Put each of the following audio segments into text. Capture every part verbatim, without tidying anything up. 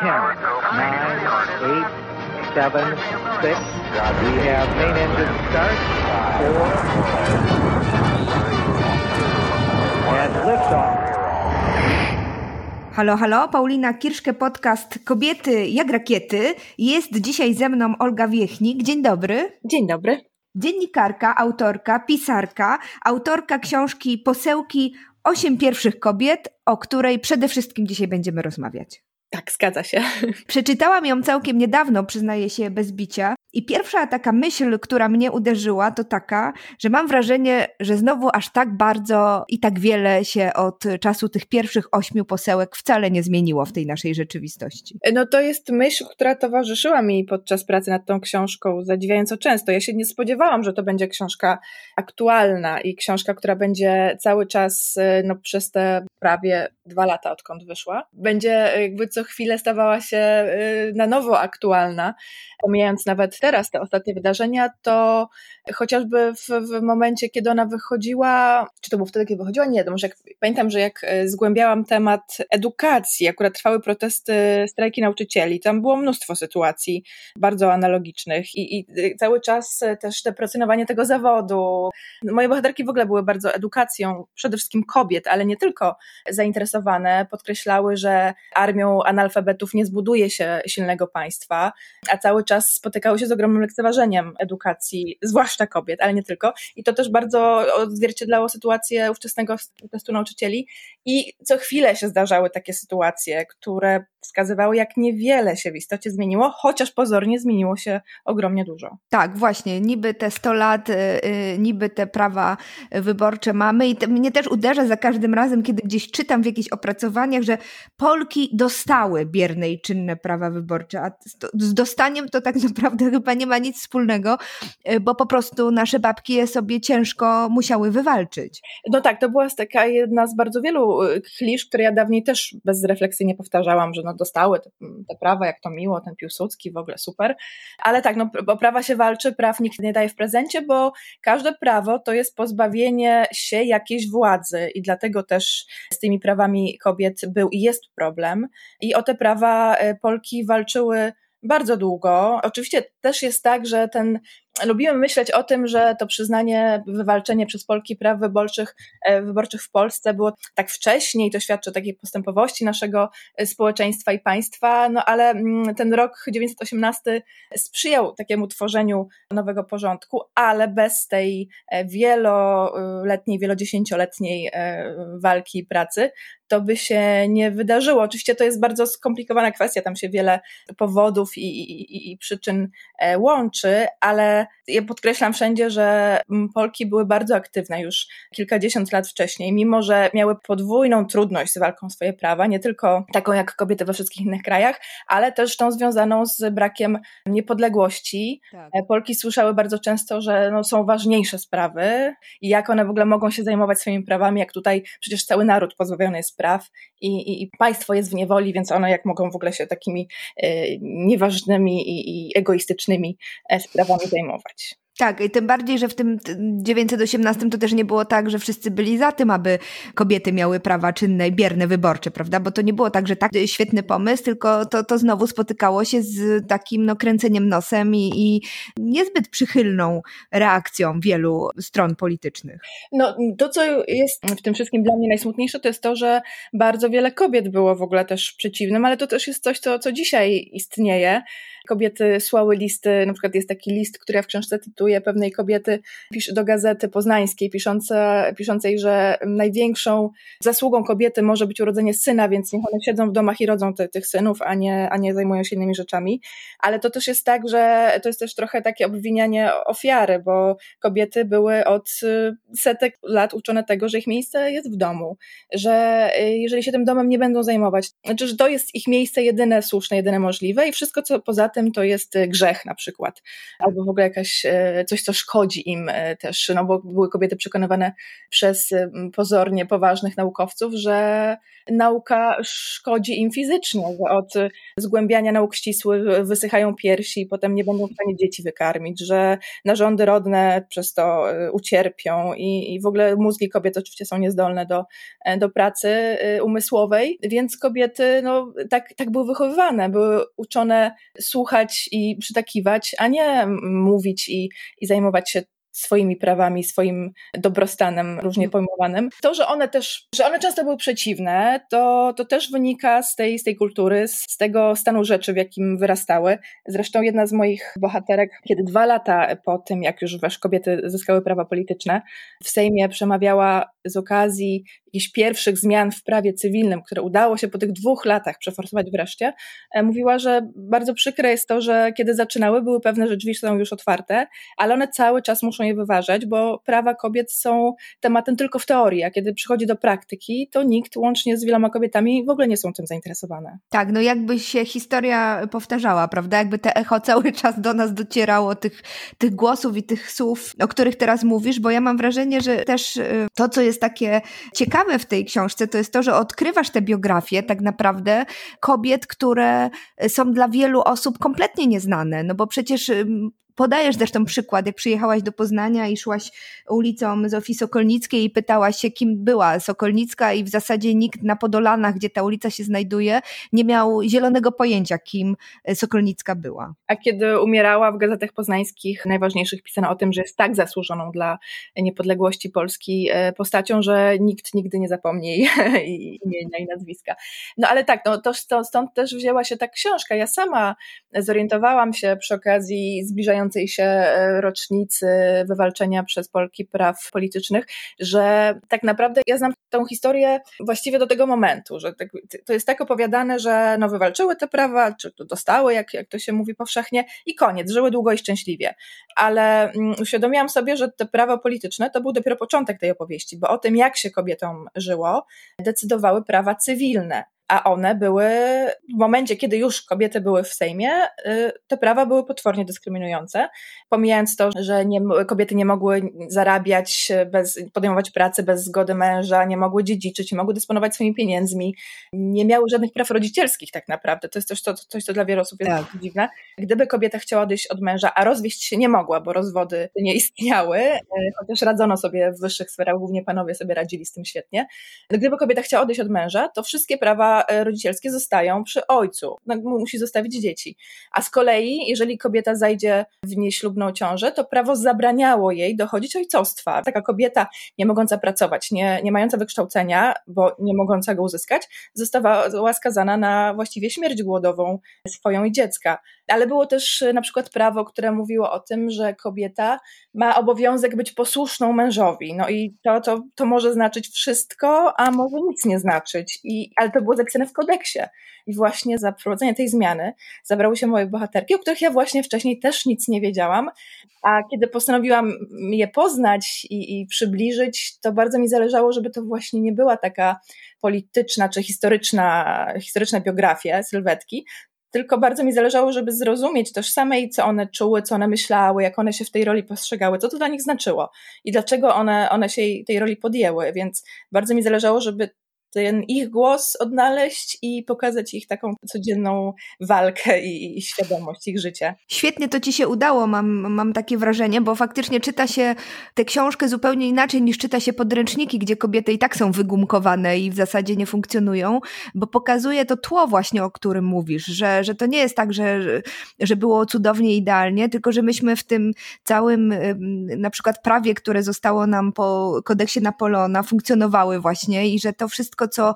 ten, nine, eight, seven, six, we have main engine start, four, and liftoff. Halo, halo, Paulina Kirszke, podcast Kobiety jak rakiety. Jest dzisiaj ze mną Olga Wiechnik. Dzień dobry. Dzień dobry. Dziennikarka, autorka, pisarka, autorka książki Posełki Osiem Pierwszych Kobiet, o której przede wszystkim dzisiaj będziemy rozmawiać. Tak, zgadza się. Przeczytałam ją całkiem niedawno, przyznaję się, bez bicia. I pierwsza taka myśl, która mnie uderzyła, to taka, że mam wrażenie, że znowu aż tak bardzo i tak wiele się od czasu tych pierwszych ośmiu posełek wcale nie zmieniło w tej naszej rzeczywistości. No to jest myśl, która towarzyszyła mi podczas pracy nad tą książką zadziwiająco często. Ja się nie spodziewałam, że to będzie książka aktualna i książka, która będzie cały czas, no przez te prawie dwa lata, odkąd wyszła, będzie jakby co chwilę stawała się na nowo aktualna, pomijając nawet teraz te ostatnie wydarzenia, to chociażby w, w momencie, kiedy ona wychodziła, czy to było wtedy, kiedy wychodziła? Nie, to może jak, pamiętam, że jak zgłębiałam temat edukacji, akurat trwały protesty, strajki nauczycieli, tam było mnóstwo sytuacji bardzo analogicznych i, i cały czas też te procenowanie tego zawodu. Moje bohaterki w ogóle były bardzo edukacją, przede wszystkim kobiet, ale nie tylko zainteresowane, podkreślały, że armią analfabetów nie zbuduje się silnego państwa, a cały czas spotykały się z ogromnym lekceważeniem edukacji, zwłaszcza kobiet, ale nie tylko. I to też bardzo odzwierciedlało sytuację ówczesnego protestu nauczycieli i co chwilę się zdarzały takie sytuacje, które wskazywały, jak niewiele się w istocie zmieniło, chociaż pozornie zmieniło się ogromnie dużo. Tak, właśnie, niby te sto lat, niby te prawa wyborcze mamy i te, mnie też uderza za każdym razem, kiedy gdzieś czytam w jakichś opracowaniach, że Polki dostały bierne i czynne prawa wyborcze, a z dostaniem to tak naprawdę chyba nie ma nic wspólnego, bo po prostu nasze babki je sobie ciężko musiały wywalczyć. No tak, to była taka jedna z bardzo wielu klisz, które ja dawniej też bezrefleksyjnie powtarzałam, że no dostały te, te prawa, jak to miło, ten Piłsudski, w ogóle super. Ale tak, no bo prawa się walczy, praw nikt nie daje w prezencie, bo każde prawo to jest pozbawienie się jakiejś władzy i dlatego też z tymi prawami kobiet był i jest problem. I o te prawa Polki walczyły bardzo długo. Oczywiście też jest tak, że ten lubimy myśleć o tym, że to przyznanie, wywalczenie przez Polki praw wyborczych, wyborczych w Polsce było tak wcześniej, to świadczy o takiej postępowości naszego społeczeństwa i państwa, no ale ten rok dziewięćset osiemnasty sprzyjał takiemu tworzeniu nowego porządku, ale bez tej wieloletniej, wielodziesięcioletniej walki i pracy to by się nie wydarzyło. Oczywiście to jest bardzo skomplikowana kwestia, tam się wiele powodów i, i, i przyczyn łączy, ale ja podkreślam wszędzie, że Polki były bardzo aktywne już kilkadziesiąt lat wcześniej, mimo że miały podwójną trudność z walką o swoje prawa, nie tylko taką jak kobiety we wszystkich innych krajach, ale też tą związaną z brakiem niepodległości. Tak. Polki słyszały bardzo często, że no, są ważniejsze sprawy i jak one w ogóle mogą się zajmować swoimi prawami, jak tutaj przecież cały naród pozbawiony jest praw i, i, i państwo jest w niewoli, więc one jak mogą w ogóle się takimi e, nieważnymi i, i egoistycznymi sprawami zajmować. Tak, i tym bardziej, że w tym dziewięćset osiemnastym to też nie było tak, że wszyscy byli za tym, aby kobiety miały prawa czynne i bierne wyborcze, prawda? Bo to nie było tak, że tak świetny pomysł, tylko to, to znowu spotykało się z takim no, kręceniem nosem i, i niezbyt przychylną reakcją wielu stron politycznych. No to, co jest w tym wszystkim dla mnie najsmutniejsze, to jest to, że bardzo wiele kobiet było w ogóle też przeciwnym, ale to też jest coś, co, co dzisiaj istnieje. Kobiety słały listy, na przykład jest taki list, który ja w książce cytuję, pewnej kobiety do Gazety Poznańskiej, pisząca, piszącej, że największą zasługą kobiety może być urodzenie syna, więc niech one siedzą w domach i rodzą te, tych synów, a nie, a nie zajmują się innymi rzeczami. Ale to też jest tak, że to jest też trochę takie obwinianie ofiary, bo kobiety były od setek lat uczone tego, że ich miejsce jest w domu, że jeżeli się tym domem nie będą zajmować, znaczy, że to jest ich miejsce jedyne słuszne, jedyne możliwe i wszystko, co poza tym to jest grzech na przykład, albo w ogóle jakaś coś, co szkodzi im też, no bo były kobiety przekonywane przez pozornie poważnych naukowców, że nauka szkodzi im fizycznie, że od zgłębiania nauk ścisłych wysychają piersi i potem nie będą w stanie dzieci wykarmić, że narządy rodne przez to ucierpią i, i w ogóle mózgi kobiet oczywiście są niezdolne do, do pracy umysłowej, więc kobiety no, tak, tak były wychowywane, były uczone słuchać i przytakiwać, a nie mówić i, i zajmować się swoimi prawami, swoim dobrostanem różnie pojmowanym. To, że one też, że one często były przeciwne, to, to też wynika z tej, z tej kultury, z tego stanu rzeczy, w jakim wyrastały. Zresztą jedna z moich bohaterek, kiedy dwa lata po tym, jak już wasz kobiety zyskały prawa polityczne, w Sejmie przemawiała z okazji jakichś pierwszych zmian w prawie cywilnym, które udało się po tych dwóch latach przeforsować wreszcie, mówiła, że bardzo przykre jest to, że kiedy zaczynały, były pewne, że drzwi są już otwarte, ale one cały czas muszą je wyważać, bo prawa kobiet są tematem tylko w teorii, a kiedy przychodzi do praktyki, to nikt, łącznie z wieloma kobietami, w ogóle nie są tym zainteresowane. Tak, no jakby się historia powtarzała, prawda? Jakby te echo cały czas do nas docierało, tych, tych głosów i tych słów, o których teraz mówisz, bo ja mam wrażenie, że też to, co jest takie ciekawe w tej książce, to jest to, że odkrywasz te biografie tak naprawdę kobiet, które są dla wielu osób kompletnie nieznane, no bo przecież podajesz zresztą przykład, jak przyjechałaś do Poznania i szłaś ulicą Zofii Sokolnickiej i pytałaś się, kim była Sokolnicka i w zasadzie nikt na Podolanach, gdzie ta ulica się znajduje, nie miał zielonego pojęcia, kim Sokolnicka była. A kiedy umierała, w gazetach poznańskich najważniejszych pisano o tym, że jest tak zasłużoną dla niepodległości Polski postacią, że nikt nigdy nie zapomni jej imienia i nazwiska. No ale tak, no to stąd też wzięła się ta książka. Ja sama zorientowałam się przy okazji zbliżającej się rocznicy wywalczenia przez Polki praw politycznych, że tak naprawdę ja znam tą historię właściwie do tego momentu, że to jest tak opowiadane, że no wywalczyły te prawa, czy dostały, jak, jak to się mówi powszechnie i koniec, żyły długo i szczęśliwie. Ale uświadomiłam sobie, że te prawa polityczne to był dopiero początek tej opowieści, bo o tym, jak się kobietom żyło, decydowały prawa cywilne. A one były, w momencie kiedy już kobiety były w Sejmie, te prawa były potwornie dyskryminujące, pomijając to, że nie, kobiety nie mogły zarabiać, bez, podejmować pracy bez zgody męża, nie mogły dziedziczyć, nie mogły dysponować swoimi pieniędzmi, nie miały żadnych praw rodzicielskich tak naprawdę, to jest też to, coś, co dla wielu osób jest tak dziwne. Gdyby kobieta chciała odejść od męża, a rozwieść się nie mogła, bo rozwody nie istniały, chociaż radzono sobie w wyższych sferach, głównie panowie sobie radzili z tym świetnie, gdyby kobieta chciała odejść od męża, to wszystkie prawa rodzicielskie zostają przy ojcu. No, musi zostawić dzieci. A z kolei, jeżeli kobieta zajdzie w nieślubną ciążę, to prawo zabraniało jej dochodzić ojcostwa. Taka kobieta nie mogąca pracować, nie, nie mająca wykształcenia, bo nie mogąca go uzyskać, została skazana na właściwie śmierć głodową swoją i dziecka. Ale było też na przykład prawo, które mówiło o tym, że kobieta ma obowiązek być posłuszną mężowi. No i to, to, to może znaczyć wszystko, a może nic nie znaczyć. I, ale to było zapisane w kodeksie. I właśnie za prowadzenie tej zmiany zabrały się moje bohaterki, o których ja właśnie wcześniej też nic nie wiedziałam. A kiedy postanowiłam je poznać i, i przybliżyć, to bardzo mi zależało, żeby to właśnie nie była taka polityczna czy historyczna, historyczna biografia, sylwetki, tylko bardzo mi zależało, żeby zrozumieć też samej, co one czuły, co one myślały, jak one się w tej roli postrzegały, co to dla nich znaczyło i dlaczego one, one się tej roli podjęły, więc bardzo mi zależało, żeby ten ich głos odnaleźć i pokazać ich taką codzienną walkę i, i świadomość ich życia. Świetnie to ci się udało, mam, mam takie wrażenie, bo faktycznie czyta się tę książkę zupełnie inaczej niż czyta się podręczniki, gdzie kobiety i tak są wygumkowane i w zasadzie nie funkcjonują, bo pokazuje to tło właśnie, o którym mówisz, że, że to nie jest tak, że, że było cudownie, idealnie, tylko że myśmy w tym całym na przykład prawie, które zostało nam po kodeksie Napoleona, funkcjonowały właśnie i że to wszystko, co,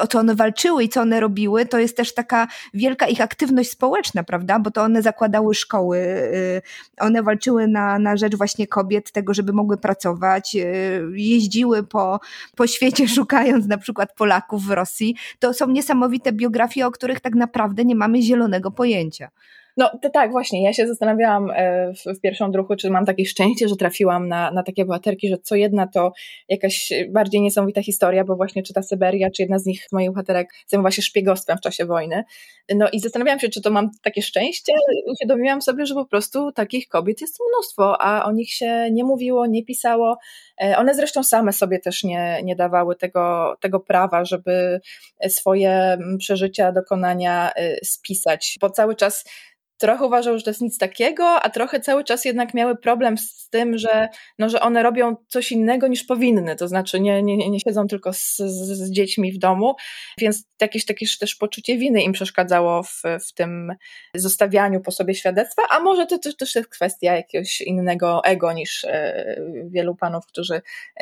o co one walczyły i co one robiły, to jest też taka wielka ich aktywność społeczna, prawda? Bo to one zakładały szkoły, one walczyły na, na rzecz właśnie kobiet, tego, żeby mogły pracować, jeździły po, po świecie szukając na przykład Polaków w Rosji. To są niesamowite biografie, o których tak naprawdę nie mamy zielonego pojęcia. No to tak, właśnie, ja się zastanawiałam w, w pierwszym druku, czy mam takie szczęście, że trafiłam na, na takie bohaterki, że co jedna to jakaś bardziej niesamowita historia, bo właśnie czy ta Syberia, czy jedna z nich, moich bohaterek, zajmowała się szpiegostwem w czasie wojny. No i zastanawiałam się, czy to mam takie szczęście, i uświadomiłam sobie, że po prostu takich kobiet jest mnóstwo, a o nich się nie mówiło, nie pisało. One zresztą same sobie też nie, nie dawały tego, tego prawa, żeby swoje przeżycia, dokonania spisać, bo cały czas trochę uważał, że to jest nic takiego, a trochę cały czas jednak miały problem z tym, że, no, że one robią coś innego niż powinny, to znaczy nie, nie, nie siedzą tylko z, z, z dziećmi w domu, więc jakieś, jakieś też poczucie winy im przeszkadzało w, w tym zostawianiu po sobie świadectwa, a może to też, też jest kwestia jakiegoś innego ego niż wielu panów, którzy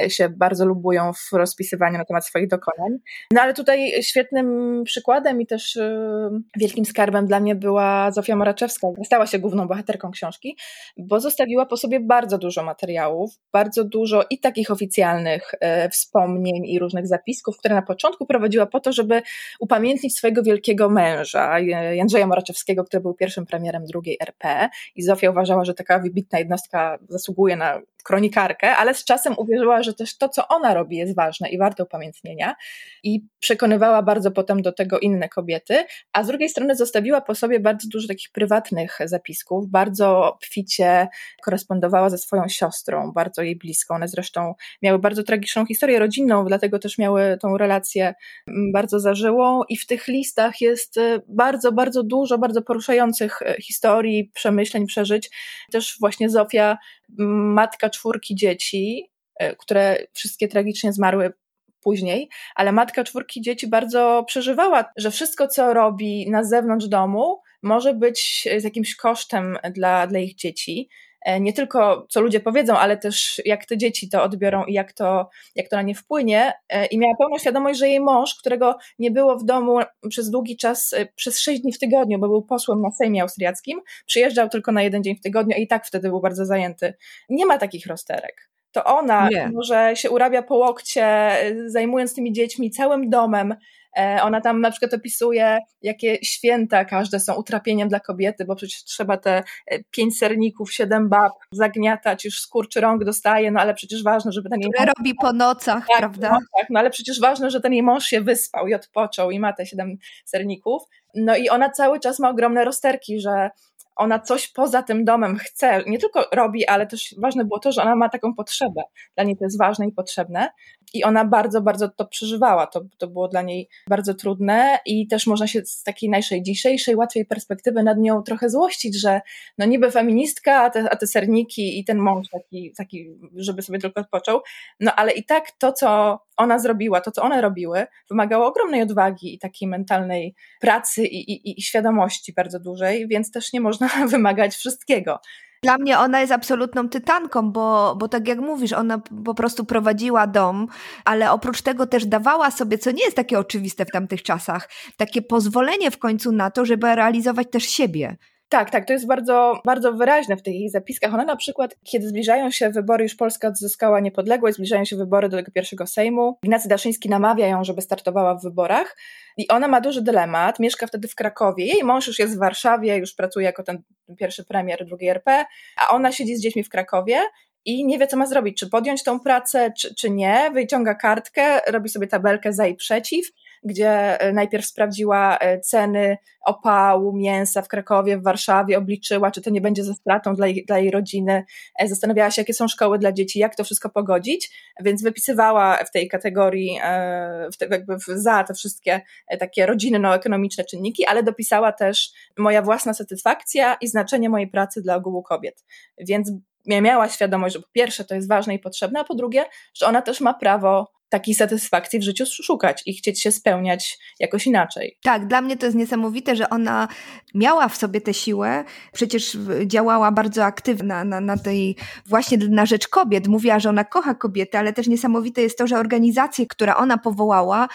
się bardzo lubują w rozpisywaniu na temat swoich dokonań. No ale tutaj świetnym przykładem i też wielkim skarbem dla mnie była Zofia Moraczewska, stała się główną bohaterką książki, bo zostawiła po sobie bardzo dużo materiałów, bardzo dużo i takich oficjalnych e, wspomnień i różnych zapisków, które na początku prowadziła po to, żeby upamiętnić swojego wielkiego męża, Jędrzeja Moraczewskiego, który był pierwszym premierem drugiej er pe. I Zofia uważała, że taka wybitna jednostka zasługuje na kronikarkę, ale z czasem uwierzyła, że też to, co ona robi, jest ważne i warte upamiętnienia, i przekonywała bardzo potem do tego inne kobiety, a z drugiej strony zostawiła po sobie bardzo dużo takich prywatnych zapisków, bardzo obficie korespondowała ze swoją siostrą, bardzo jej bliską. One zresztą miały bardzo tragiczną historię rodzinną, dlatego też miały tą relację bardzo zażyłą, i w tych listach jest bardzo, bardzo dużo bardzo poruszających historii, przemyśleń, przeżyć. Też właśnie Zofia, matka czwórki dzieci, które wszystkie tragicznie zmarły później, ale matka czwórki dzieci bardzo przeżywała, że wszystko, co robi na zewnątrz domu, może być z jakimś kosztem dla, dla ich dzieci. Nie tylko co ludzie powiedzą, ale też jak te dzieci to odbiorą i jak to, jak to na nie wpłynie. I miała pełną świadomość, że jej mąż, którego nie było w domu przez długi czas, przez sześć dni w tygodniu, bo był posłem na Sejmie Austriackim, przyjeżdżał tylko na jeden dzień w tygodniu, a i tak wtedy był bardzo zajęty. Nie ma takich rozterek. To ona nie. może się urabia po łokcie, zajmując tymi dziećmi, całym domem. Ona tam na przykład opisuje, jakie święta każde są utrapieniem dla kobiety, bo przecież trzeba te pięć serników, siedem bab zagniatać, już skurczy rąk dostaje, no ale przecież ważne, żeby ten jej mąż... robi po nocach, tak, prawda? Tak, no ale przecież ważne, że ten jej mąż się wyspał i odpoczął i ma te siedem serników. No i ona cały czas ma ogromne rozterki, że ona coś poza tym domem chce, nie tylko robi, ale też ważne było to, że ona ma taką potrzebę. Dla niej to jest ważne i potrzebne. I ona bardzo, bardzo to przeżywała. To, to było dla niej bardzo trudne i też można się z takiej najszej, dzisiejszej, łatwiej perspektywy nad nią trochę złościć, że no niby feministka, a te, a te serniki i ten mąż taki, taki, żeby sobie tylko odpoczął. No ale i tak to, co ona zrobiła, to, co one robiły, wymagało ogromnej odwagi i takiej mentalnej pracy i, i, i świadomości bardzo dużej, więc też nie można wymagać wszystkiego. Dla mnie ona jest absolutną tytanką, bo, bo tak jak mówisz, ona po prostu prowadziła dom, ale oprócz tego też dawała sobie, co nie jest takie oczywiste w tamtych czasach, takie pozwolenie w końcu na to, żeby realizować też siebie. Tak, tak, to jest bardzo, bardzo wyraźne w tych jej zapiskach. Ona na przykład, kiedy zbliżają się wybory, już Polska odzyskała niepodległość, zbliżają się wybory do tego pierwszego Sejmu, Ignacy Daszyński namawia ją, żeby startowała w wyborach i ona ma duży dylemat, mieszka wtedy w Krakowie, jej mąż już jest w Warszawie, już pracuje jako ten pierwszy premier drugiej er pe, a ona siedzi z dziećmi w Krakowie i nie wie, co ma zrobić, czy podjąć tą pracę, czy, czy nie, wyciąga kartkę, robi sobie tabelkę za i przeciw, gdzie najpierw sprawdziła ceny opału, mięsa w Krakowie, w Warszawie, obliczyła, czy to nie będzie ze stratą dla jej, dla jej rodziny, zastanawiała się, jakie są szkoły dla dzieci, jak to wszystko pogodzić, więc wypisywała w tej kategorii w te, jakby za te wszystkie takie rodzinno-ekonomiczne czynniki, ale dopisała też moja własna satysfakcja i znaczenie mojej pracy dla ogółu kobiet, więc miała świadomość, że po pierwsze to jest ważne i potrzebne, a po drugie, że ona też ma prawo takiej satysfakcji w życiu szukać i chcieć się spełniać jakoś inaczej. Tak, dla mnie to jest niesamowite, że ona miała w sobie tę siłę, przecież działała bardzo aktywna na, na tej właśnie na rzecz kobiet, mówiła, że ona kocha kobiety, ale też niesamowite jest to, że organizacje, które ona powołała,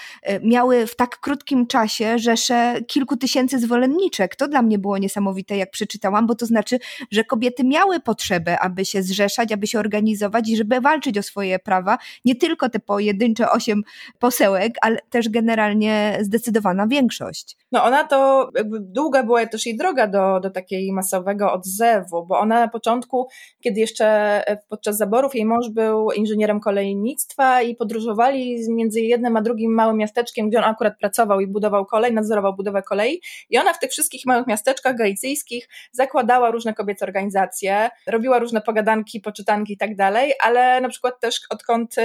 miały w tak krótkim czasie rzeszę kilku tysięcy zwolenniczek. To dla mnie było niesamowite, jak przeczytałam, bo to znaczy, że kobiety miały potrzebę, aby się zrzeszać, aby się organizować i żeby walczyć o swoje prawa, nie tylko te pojedyncze pojedyncze osiem posełek, ale też generalnie zdecydowana większość. No ona to, jakby długa była też jej droga do, do takiej masowego odzewu, bo ona na początku, kiedy jeszcze podczas zaborów jej mąż był inżynierem kolejnictwa i podróżowali między jednym a drugim małym miasteczkiem, gdzie on akurat pracował i budował kolej, nadzorował budowę kolei i ona w tych wszystkich małych miasteczkach galicyjskich zakładała różne kobiece organizacje, robiła różne pogadanki, poczytanki i tak dalej, ale na przykład też odkąd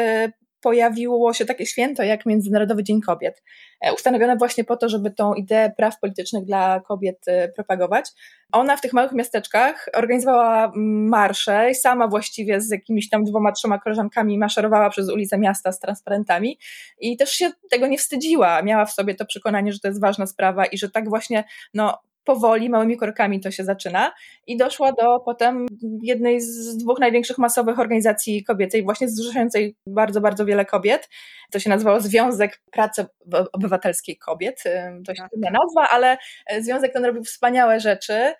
pojawiło się takie święto jak Międzynarodowy Dzień Kobiet, ustanowione właśnie po to, żeby tą ideę praw politycznych dla kobiet propagować. Ona w tych małych miasteczkach organizowała marsze i sama właściwie z jakimiś tam dwoma, trzema koleżankami maszerowała przez ulice miasta z transparentami i też się tego nie wstydziła. Miała w sobie to przekonanie, że to jest ważna sprawa i że tak właśnie no powoli, małymi krokami to się zaczyna i doszła do potem jednej z dwóch największych masowych organizacji kobiecej, właśnie zrzeszającej bardzo, bardzo wiele kobiet. To się nazywało Związek Pracy Obywatelskiej Kobiet. To się nie nazwa, ale związek ten robił wspaniałe rzeczy.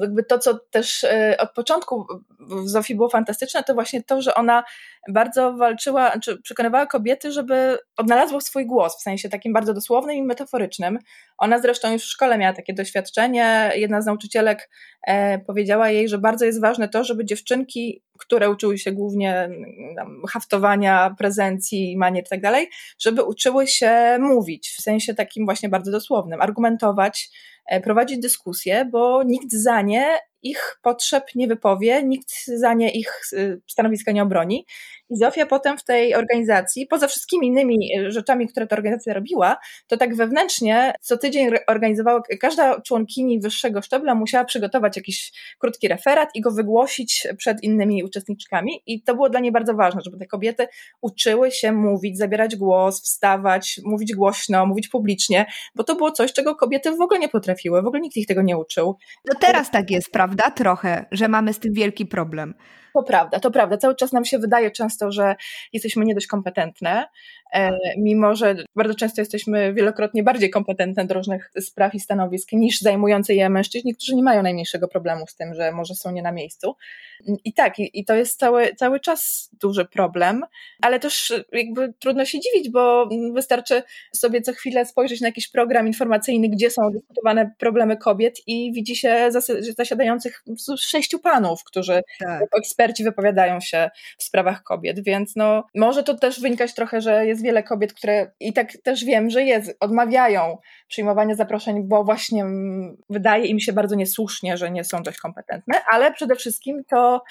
Jakby to, co też od początku w Zofii było fantastyczne, to właśnie to, że ona bardzo walczyła, czy przekonywała kobiety, żeby odnalazło swój głos, w sensie takim bardzo dosłownym i metaforycznym. Ona zresztą już w szkole miała takie doświadczenie. Jedna z nauczycielek powiedziała jej, że bardzo jest ważne to, żeby dziewczynki, które uczyły się głównie haftowania, prezencji, manier i tak dalej, żeby uczyły się mówić, w sensie takim właśnie bardzo dosłownym, argumentować, prowadzić dyskusje, bo nikt za nie ich potrzeb nie wypowie, nikt za nie ich stanowiska nie obroni. I Zofia potem w tej organizacji, poza wszystkimi innymi rzeczami, które ta organizacja robiła, to tak wewnętrznie co tydzień organizowała, każda członkini wyższego szczebla musiała przygotować jakiś krótki referat i go wygłosić przed innymi uczestniczkami i to było dla niej bardzo ważne, żeby te kobiety uczyły się mówić, zabierać głos, wstawać, mówić głośno, mówić publicznie, bo to było coś, czego kobiety w ogóle nie potrafiły, w ogóle nikt ich tego nie uczył. No teraz tak jest, prawda? Trochę, że mamy z tym wielki problem. To prawda, to prawda. Cały czas nam się wydaje często, że jesteśmy nie dość kompetentne, mimo że bardzo często jesteśmy wielokrotnie bardziej kompetentne do różnych spraw i stanowisk niż zajmujący je mężczyźni, którzy nie mają najmniejszego problemu z tym, że może są nie na miejscu. I tak, i to jest cały, cały czas duży problem, ale też jakby trudno się dziwić, bo wystarczy sobie co chwilę spojrzeć na jakiś program informacyjny, gdzie są dyskutowane problemy kobiet i widzi się zasiadających sześciu panów, którzy tak. Eksperci wypowiadają się w sprawach kobiet, więc no może to też wynikać trochę, że jest wiele kobiet, które i tak też wiem, że jest, odmawiają przyjmowania zaproszeń, bo właśnie wydaje im się bardzo niesłusznie, że nie są dość kompetentne, ale przede wszystkim to,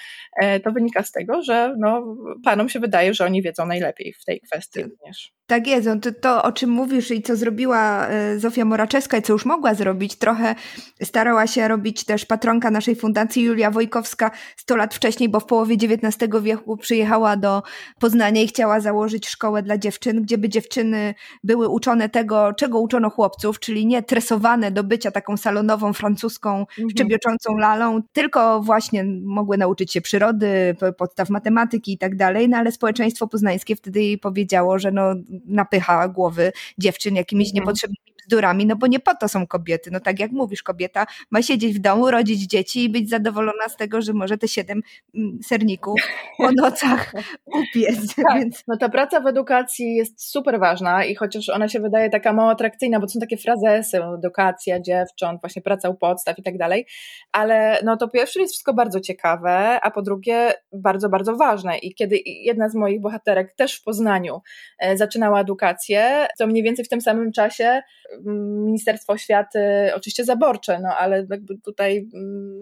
to wynika z tego, że no, panom się wydaje, że oni wiedzą najlepiej w tej kwestii również. Tak jest, to, to o czym mówisz i co zrobiła Zofia Moraczewska i co już mogła zrobić, trochę starała się robić też patronka naszej fundacji Julia Wojkowska sto lat wcześniej, bo w połowie dziewiętnastego wieku przyjechała do Poznania i chciała założyć szkołę dla dziewczyn, gdzie by dziewczyny były uczone tego, czego uczono chłopców, czyli nie tresowane do bycia taką salonową, francuską, mhm. szczebioczącą lalą, tylko właśnie mogły nauczyć się przyrody, podstaw matematyki i tak dalej, no ale społeczeństwo poznańskie wtedy jej powiedziało, że no napycha głowy dziewczyn jakimiś mhm. niepotrzebnymi bzdurami, no bo nie po to są kobiety. No tak jak mówisz, kobieta ma siedzieć w domu, rodzić dzieci i być zadowolona z tego, że może te siedem serników po nocach upiec. Tak. Więc... No ta praca w edukacji jest super ważna i chociaż ona się wydaje taka mało atrakcyjna, bo są takie frazesy, edukacja dziewcząt, właśnie praca u podstaw i tak dalej, ale no to pierwsze jest wszystko bardzo ciekawe, a po drugie bardzo, bardzo ważne i kiedy jedna z moich bohaterek też w Poznaniu zaczynała edukację, to mniej więcej w tym samym czasie Ministerstwo Oświaty, oczywiście zaborcze, no ale jakby tutaj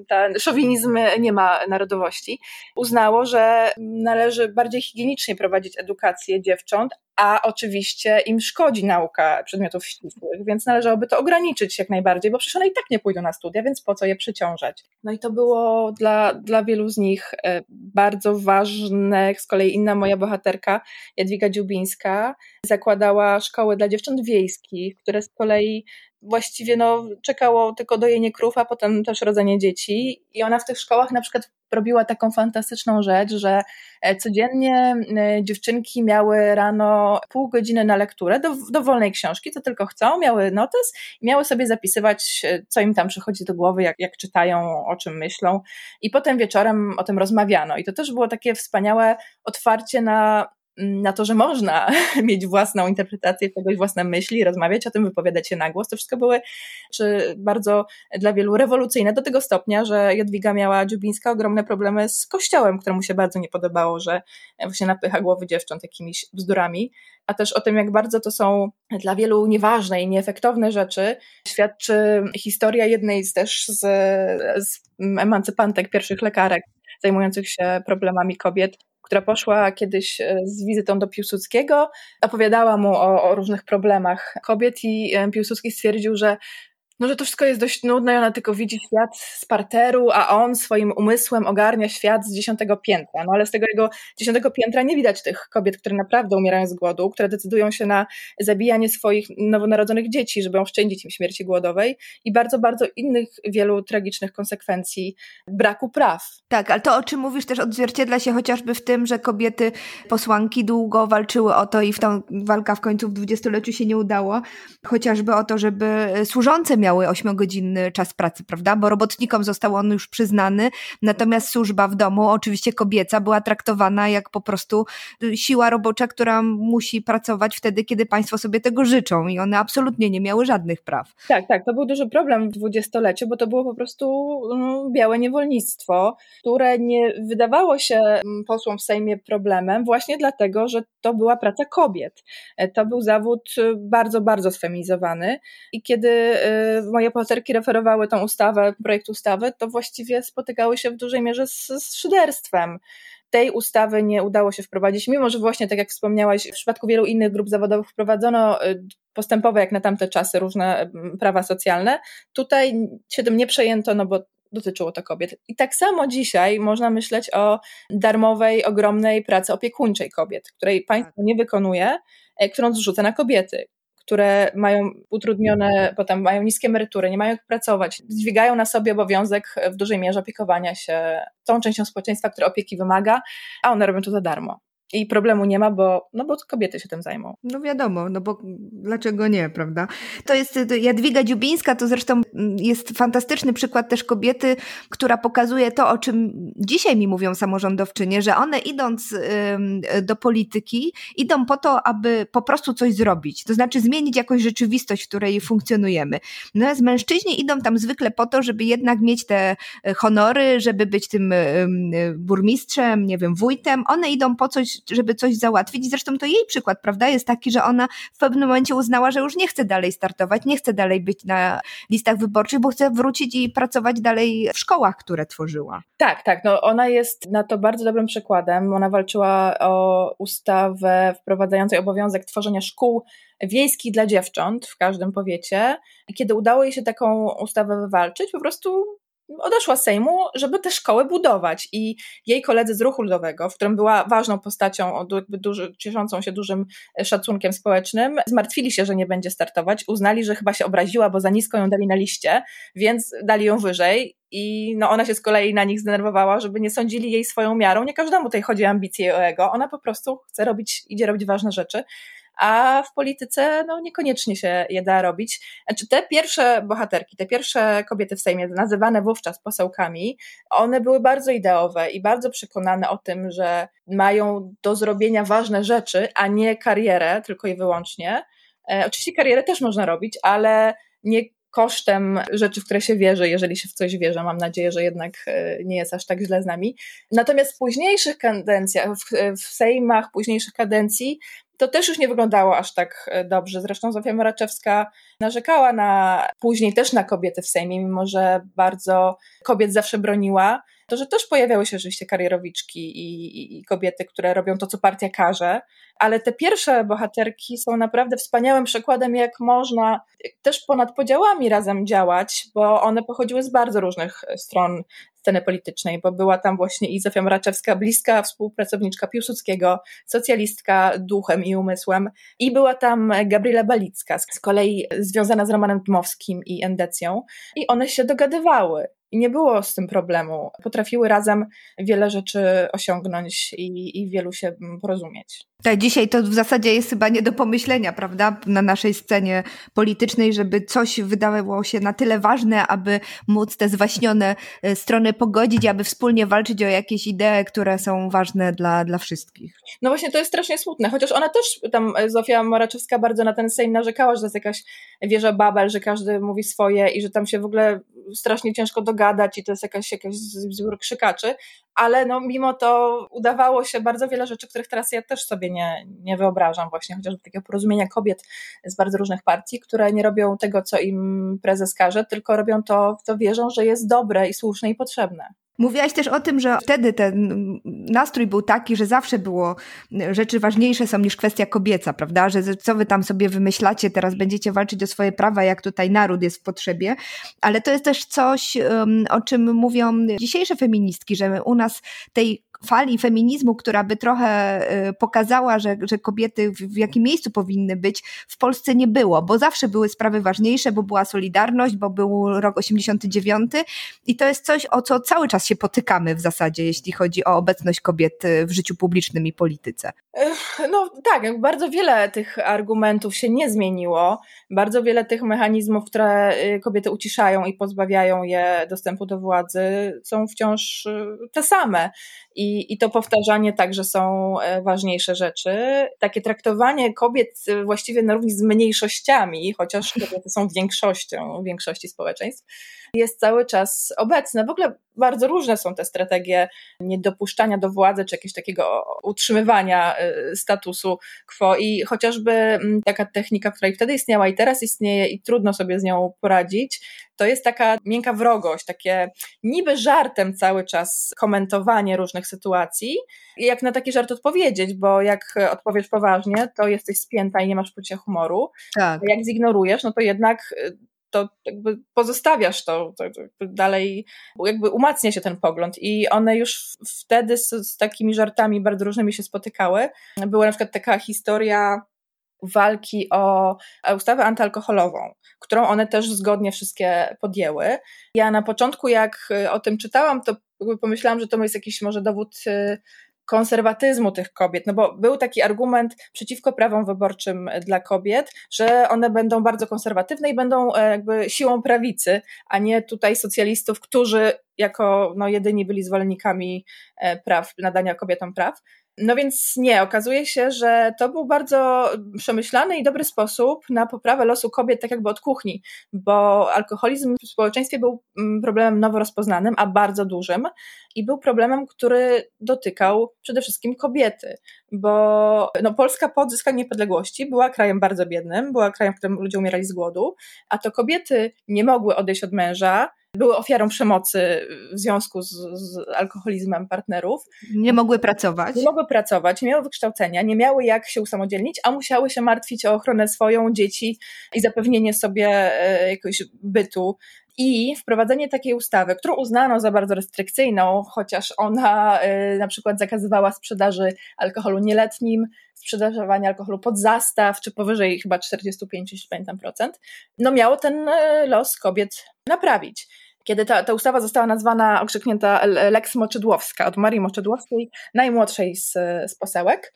ten szowinizm nie ma narodowości, uznało, że należy bardziej higienicznie prowadzić edukację dziewcząt, a oczywiście im szkodzi nauka przedmiotów ścisłych, więc należałoby to ograniczyć jak najbardziej, bo przecież one i tak nie pójdą na studia, więc po co je przyciążać? No i to było dla, dla wielu z nich bardzo ważne. Z kolei inna moja bohaterka, Jadwiga Dziubińska, zakładała szkoły dla dziewcząt wiejskich, które z kolei właściwie no, czekało tylko dojenie krów, a potem też rodzenie dzieci i ona w tych szkołach na przykład robiła taką fantastyczną rzecz, że codziennie dziewczynki miały rano pół godziny na lekturę do dowolnej książki, co tylko chcą, miały notes i miały sobie zapisywać, co im tam przychodzi do głowy, jak, jak czytają, o czym myślą i potem wieczorem o tym rozmawiano i to też było takie wspaniałe otwarcie na na to, że można mieć własną interpretację czegoś, własne myśli, rozmawiać o tym, wypowiadać się na głos. To wszystko były czy bardzo dla wielu rewolucyjne, do tego stopnia, że Jadwiga miała Dziubińska ogromne problemy z Kościołem, któremu się bardzo nie podobało, że właśnie napycha głowy dziewcząt jakimiś bzdurami, a też o tym, jak bardzo to są dla wielu nieważne i nieefektowne rzeczy, świadczy historia jednej z też z, z emancypantek, pierwszych lekarek zajmujących się problemami kobiet, która poszła kiedyś z wizytą do Piłsudskiego, opowiadała mu o, o różnych problemach kobiet i Piłsudski stwierdził, że, no, że to wszystko jest dość nudne i ona tylko widzi świat z parteru, a on swoim umysłem ogarnia świat z dziesiątego piętra. No ale z tego jego dziesiątego piętra nie widać tych kobiet, które naprawdę umierają z głodu, które decydują się na zabijanie swoich nowonarodzonych dzieci, żeby oszczędzić im śmierci głodowej i bardzo, bardzo innych wielu tragicznych konsekwencji braku praw. Tak, ale to, o czym mówisz, też odzwierciedla się chociażby w tym, że kobiety posłanki długo walczyły o to i w tą walka w końcu w dwudziestoleciu się nie udało, chociażby o to, żeby służące miały miały ośmiogodzinny czas pracy, prawda? Bo robotnikom został on już przyznany, natomiast służba w domu, oczywiście kobieca, była traktowana jak po prostu siła robocza, która musi pracować wtedy, kiedy państwo sobie tego życzą i one absolutnie nie miały żadnych praw. Tak, tak, to był duży problem w dwudziestoleciu, bo to było po prostu białe niewolnictwo, które nie wydawało się posłom w Sejmie problemem właśnie dlatego, że to była praca kobiet. To był zawód bardzo, bardzo sfeminizowany i kiedy moje bohaterki referowały tą ustawę, projekt ustawy, to właściwie spotykały się w dużej mierze z, z szyderstwem. Tej ustawy nie udało się wprowadzić, mimo że właśnie, tak jak wspomniałaś, w przypadku wielu innych grup zawodowych wprowadzono postępowe, jak na tamte czasy, różne prawa socjalne. Tutaj się tym nie przejęto, no bo dotyczyło to kobiet. I tak samo dzisiaj można myśleć o darmowej, ogromnej pracy opiekuńczej kobiet, której państwo nie wykonuje, którą zrzuca na kobiety, które mają utrudnione, potem mają niskie emerytury, nie mają jak pracować, dźwigają na sobie obowiązek w dużej mierze opiekowania się tą częścią społeczeństwa, która opieki wymaga, a one robią to za darmo. I problemu nie ma, bo, no bo kobiety się tym zajmą. No wiadomo, no bo dlaczego nie, prawda? To jest Jadwiga Dziubińska, to zresztą jest fantastyczny przykład też kobiety, która pokazuje to, o czym dzisiaj mi mówią samorządowczynie, że one idąc do polityki, idą po to, aby po prostu coś zrobić, to znaczy zmienić jakąś rzeczywistość, w której funkcjonujemy. Natomiast mężczyźni idą tam zwykle po to, żeby jednak mieć te honory, żeby być tym burmistrzem, nie wiem, wójtem. One idą po coś, żeby coś załatwić. Zresztą to jej przykład, prawda, jest taki, że ona w pewnym momencie uznała, że już nie chce dalej startować, nie chce dalej być na listach wyborczych, bo chce wrócić i pracować dalej w szkołach, które tworzyła. Tak, tak. No ona jest na to bardzo dobrym przykładem. Ona walczyła o ustawę wprowadzającą obowiązek tworzenia szkół wiejskich dla dziewcząt w każdym powiecie. I kiedy udało jej się taką ustawę wywalczyć, po prostu odeszła z Sejmu, żeby te szkoły budować i jej koledzy z ruchu ludowego, w którym była ważną postacią, jakby duży, cieszącą się dużym szacunkiem społecznym, zmartwili się, że nie będzie startować, uznali, że chyba się obraziła, bo za nisko ją dali na liście, więc dali ją wyżej i no ona się z kolei na nich zdenerwowała, żeby nie sądzili jej swoją miarą, nie każdemu tutaj chodzi o ambicje o ego, ona po prostu chce robić, idzie robić ważne rzeczy. A w polityce no, niekoniecznie się je da robić. Znaczy, te pierwsze bohaterki, te pierwsze kobiety w Sejmie, nazywane wówczas posełkami, one były bardzo ideowe i bardzo przekonane o tym, że mają do zrobienia ważne rzeczy, a nie karierę tylko i wyłącznie. E, oczywiście karierę też można robić, ale nie kosztem rzeczy, w które się wierzy, jeżeli się w coś wierzy. Mam nadzieję, że jednak nie jest aż tak źle z nami. Natomiast w późniejszych kadencjach, w, w Sejmach późniejszych kadencji to też już nie wyglądało aż tak dobrze. Zresztą Zofia Moraczewska narzekała na później też na kobiety w Sejmie, mimo że bardzo kobiet zawsze broniła. To, że też pojawiały się oczywiście karierowiczki i, i, i kobiety, które robią to, co partia każe, ale te pierwsze bohaterki są naprawdę wspaniałym przykładem, jak można też ponad podziałami razem działać, bo one pochodziły z bardzo różnych stron sceny politycznej, bo była tam właśnie i Zofia Moraczewska, bliska współpracowniczka Piłsudskiego, socjalistka duchem i umysłem, i była tam Gabriela Balicka, z kolei związana z Romanem Dmowskim i Endecją, i one się dogadywały. I nie było z tym problemu. Potrafiły razem wiele rzeczy osiągnąć i, i wielu się porozumieć. Tak, dzisiaj to w zasadzie jest chyba nie do pomyślenia, prawda, na naszej scenie politycznej, żeby coś wydawało się na tyle ważne, aby móc te zwaśnione strony pogodzić, aby wspólnie walczyć o jakieś idee, które są ważne dla, dla wszystkich. No właśnie, to jest strasznie smutne, chociaż ona też, tam Zofia Moraczewska bardzo na ten Sejm narzekała, że to jest jakaś wieża Babel, że każdy mówi swoje i że tam się w ogóle strasznie ciężko dogadać i to jest jakaś, jakaś zbiór krzykaczy, ale no mimo to udawało się bardzo wiele rzeczy, których teraz ja też sobie nie, nie wyobrażam właśnie, chociażby takiego porozumienia kobiet z bardzo różnych partii, które nie robią tego, co im prezes każe, tylko robią to, w co wierzą, że jest dobre i słuszne i potrzebne. Mówiłaś też o tym, że wtedy ten nastrój był taki, że zawsze było rzeczy ważniejsze są niż kwestia kobieca, prawda? Że co wy tam sobie wymyślacie, teraz będziecie walczyć o swoje prawa, jak tutaj naród jest w potrzebie. Ale to jest też coś, o czym mówią dzisiejsze feministki, że u nas tej fali feminizmu, która by trochę pokazała, że, że kobiety w jakim miejscu powinny być, w Polsce nie było, bo zawsze były sprawy ważniejsze, bo była Solidarność, bo był rok osiemdziesiąty dziewiąty i to jest coś, o co cały czas się potykamy w zasadzie, jeśli chodzi o obecność kobiet w życiu publicznym i polityce. No tak, bardzo wiele tych argumentów się nie zmieniło, bardzo wiele tych mechanizmów, które kobiety uciszają i pozbawiają je dostępu do władzy, są wciąż te same. I I, I to powtarzanie tak, że są ważniejsze rzeczy. Takie traktowanie kobiet właściwie na równi z mniejszościami, chociaż kobiety są większością, większości społeczeństw, jest cały czas obecne. W ogóle bardzo różne są te strategie niedopuszczania do władzy, czy jakiegoś takiego utrzymywania statusu quo. I chociażby taka technika, która i wtedy istniała i teraz istnieje i trudno sobie z nią poradzić, to jest taka miękka wrogość, takie niby żartem cały czas komentowanie różnych sytuacji. I jak na taki żart odpowiedzieć, bo jak odpowiesz poważnie, to jesteś spięta i nie masz poczucia humoru. Tak. Jak zignorujesz, no to jednak to jakby pozostawiasz to, to dalej, jakby umacnia się ten pogląd i one już wtedy z, z takimi żartami bardzo różnymi się spotykały. Była na przykład taka historia walki o ustawę antyalkoholową, którą one też zgodnie wszystkie podjęły. Ja na początku, jak o tym czytałam, to pomyślałam, że to jest jakiś może dowód konserwatyzmu tych kobiet, no bo był taki argument przeciwko prawom wyborczym dla kobiet, że one będą bardzo konserwatywne i będą jakby siłą prawicy, a nie tutaj socjalistów, którzy jako no, jedyni byli zwolennikami praw, nadania kobietom praw. No więc nie, okazuje się, że to był bardzo przemyślany i dobry sposób na poprawę losu kobiet tak jakby od kuchni, bo alkoholizm w społeczeństwie był problemem nowo rozpoznanym, a bardzo dużym i był problemem, który dotykał przede wszystkim kobiety, bo no, Polska po odzyskaniu niepodległości była krajem bardzo biednym, była krajem, w którym ludzie umierali z głodu, a to kobiety nie mogły odejść od męża, były ofiarą przemocy w związku z, z alkoholizmem partnerów. Nie mogły pracować. Nie mogły pracować, nie miały wykształcenia, nie miały jak się usamodzielnić, a musiały się martwić o ochronę swoją, dzieci i zapewnienie sobie jakiegoś bytu. I wprowadzenie takiej ustawy, którą uznano za bardzo restrykcyjną, chociaż ona y, na przykład zakazywała sprzedaży alkoholu nieletnim, sprzedawania alkoholu pod zastaw, czy powyżej chyba czterdzieści pięć procent, jeśli pamiętam, procent, no miało ten los kobiet naprawić. Kiedy ta, ta ustawa została nazwana, okrzyknięta Lex Moczydłowska, od Marii Moczydłowskiej, najmłodszej z, z posełek,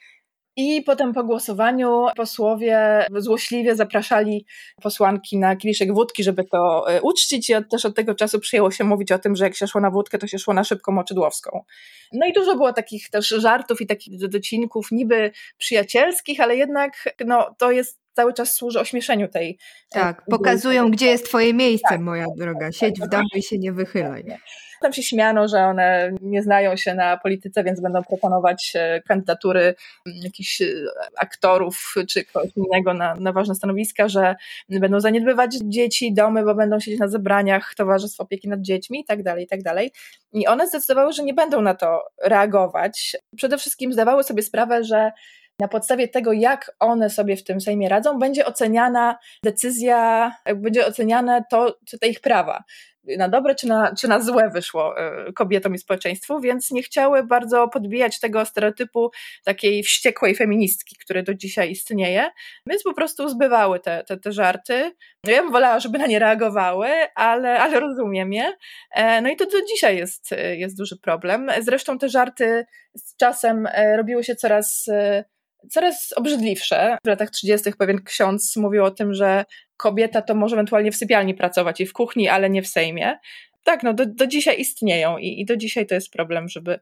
i potem po głosowaniu posłowie złośliwie zapraszali posłanki na kieliszek wódki, żeby to uczcić i od, też od tego czasu przyjęło się mówić o tym, że jak się szło na wódkę, to się szło na szybką Moczydłowską. No i dużo było takich też żartów i takich docinków niby przyjacielskich, ale jednak no, to jest cały czas służy ośmieszeniu tej... Tak, tej, pokazują, tej, gdzie jest twoje miejsce, tak, moja tak, droga. Tak, siedź tak, w domu i się nie wychylaj. Tak, tam się śmiano, że one nie znają się na polityce, więc będą proponować kandydatury jakichś aktorów czy kogoś innego na, na ważne stanowiska, że będą zaniedbywać dzieci, domy, bo będą siedzieć na zebraniach towarzystw opieki nad dziećmi i tak dalej, i tak dalej. I one zdecydowały, że nie będą na to reagować. Przede wszystkim zdawały sobie sprawę, że na podstawie tego, jak one sobie w tym Sejmie radzą, będzie oceniana decyzja, będzie oceniane to, czy te ich prawa. na dobre czy na, czy na złe wyszło kobietom i społeczeństwu, więc nie chciały bardzo podbijać tego stereotypu takiej wściekłej feministki, który do dzisiaj istnieje, więc po prostu zbywały te, te, te żarty. Ja bym wolała, żeby na nie reagowały, ale, ale rozumiem je. No i to do dzisiaj jest, jest duży problem. Zresztą te żarty z czasem robiły się coraz... coraz obrzydliwsze. W latach trzydziestych pewien ksiądz mówił o tym, że kobieta to może ewentualnie w sypialni pracować i w kuchni, ale nie w Sejmie. Tak, no do, do dzisiaj istnieją i, i do dzisiaj to jest problem, żeby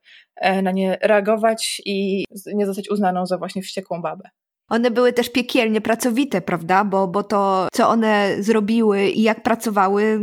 na nie reagować i nie zostać uznaną za właśnie wściekłą babę. One były też piekielnie pracowite, prawda? Bo, bo to, co one zrobiły i jak pracowały,